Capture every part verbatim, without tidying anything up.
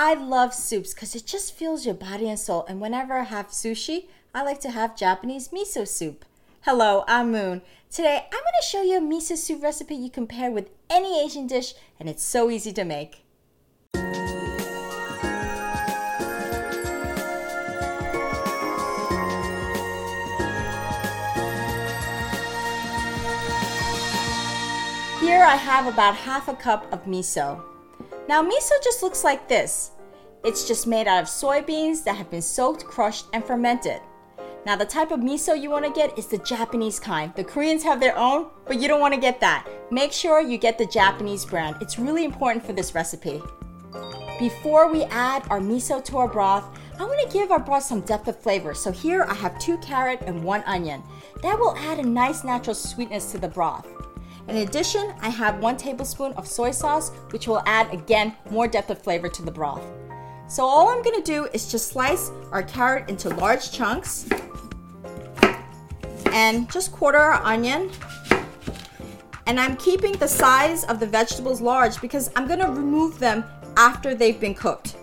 I love soups because it just fills your body and soul. And whenever I have sushi, I like to have Japanese miso soup. Hello, I'm Moon. Today, I'm going to show you a miso soup recipe you can pair with any Asian dish, and it's so easy to make. Here I have about half a cup of miso. Now miso just looks like this. It's just made out of soybeans that have been soaked, crushed, and fermented. Now the type of miso you want to get is the Japanese kind. The Koreans have their own, but you don't want to get that. Make sure you get the Japanese brand. It's really important for this recipe. Before we add our miso to our broth, I want to give our broth some depth of flavor. So here I have two carrot and one onion. That will add a nice natural sweetness to the broth. In addition, I have one tablespoon of soy sauce, which will add, again, more depth of flavor to the broth. So all I'm gonna do is just slice our carrot into large chunks and just quarter our onion. And I'm keeping the size of the vegetables large because I'm gonna remove them after they've been cooked.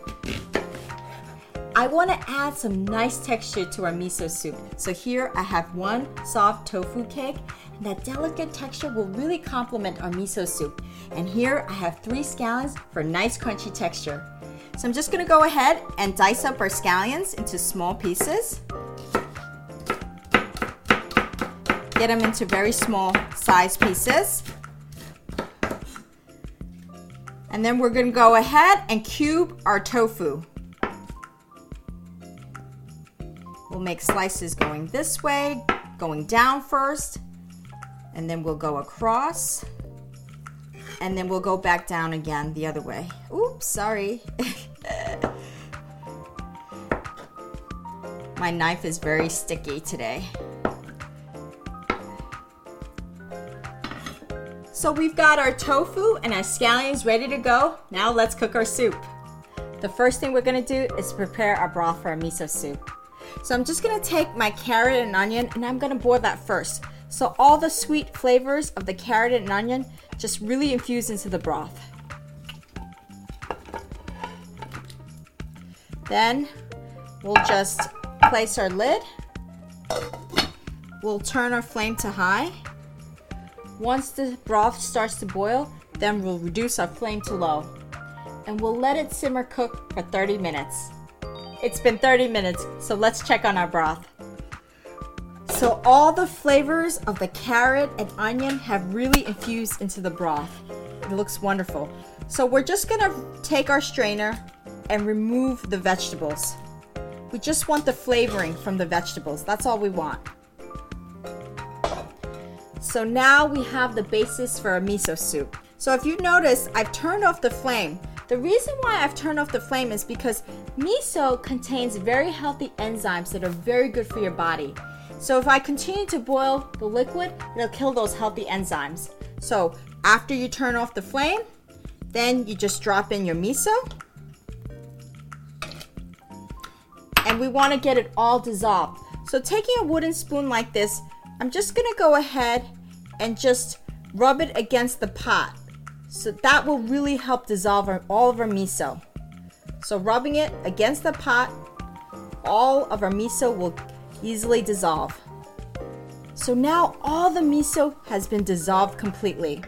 I wanna add some nice texture to our miso soup. So here I have one soft tofu cake. And that delicate texture will really complement our miso soup. And here I have three scallions for nice crunchy texture. So I'm just gonna go ahead and dice up our scallions into small pieces. Get them into very small size pieces. And then we're gonna go ahead and cube our tofu. We'll make slices going this way, going down first. And then we'll go across, and then we'll go back down again the other way. Oops, sorry. My knife is very sticky today. So we've got our tofu and our scallions ready to go. Now let's cook our soup. The first thing we're gonna do is prepare our broth for our miso soup. So I'm just gonna take my carrot and onion and I'm gonna boil that first. So all the sweet flavors of the carrot and onion just really infuse into the broth. Then we'll just place our lid. We'll turn our flame to high. Once the broth starts to boil, then we'll reduce our flame to low. And we'll let it simmer cook for thirty minutes. It's been thirty minutes, so let's check on our broth. So all the flavors of the carrot and onion have really infused into the broth. It looks wonderful. So we're just gonna take our strainer and remove the vegetables. We just want the flavoring from the vegetables. That's all we want. So now we have the basis for a miso soup. So if you notice, I've turned off the flame. The reason why I've turned off the flame is because miso contains very healthy enzymes that are very good for your body. So if I continue to boil the liquid, it'll kill those healthy enzymes. So after you turn off the flame, then you just drop in your miso. And we want to get it all dissolved. So taking a wooden spoon like this, I'm just going to go ahead and just rub it against the pot. So that will really help dissolve our, all of our miso. So rubbing it against the pot, all of our miso will easily dissolve. So now all the miso has been dissolved completely.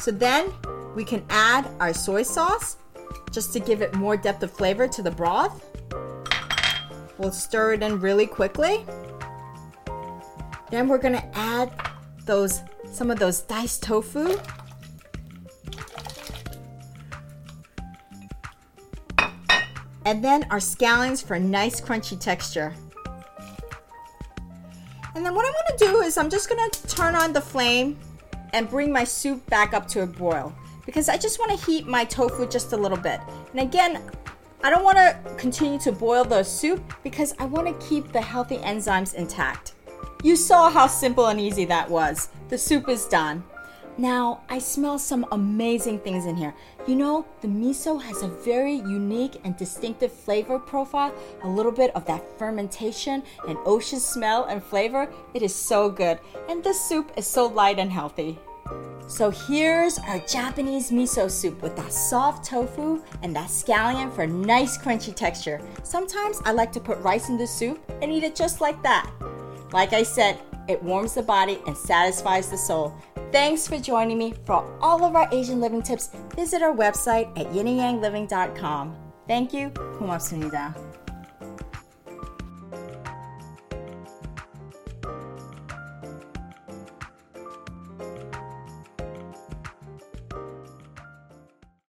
So then we can add our soy sauce just to give it more depth of flavor to the broth. We'll stir it in really quickly. Then we're gonna add those some of those diced tofu. And then our scallions for a nice crunchy texture. And then what I'm gonna do is I'm just gonna turn on the flame and bring my soup back up to a boil because I just wanna heat my tofu just a little bit. And again, I don't wanna continue to boil the soup because I wanna keep the healthy enzymes intact. You saw how simple and easy that was. The soup is done. Now, I smell some amazing things in here. You know, the miso has a very unique and distinctive flavor profile, a little bit of that fermentation and ocean smell and flavor. It is so good. And this soup is so light and healthy. So here's our Japanese miso soup with that soft tofu and that scallion for nice crunchy texture. Sometimes I like to put rice in the soup and eat it just like that. Like I said, it warms the body and satisfies the soul. Thanks for joining me. For all of our Asian living tips, visit our website at yin and yang living dot com. Thank you. Kumasunida.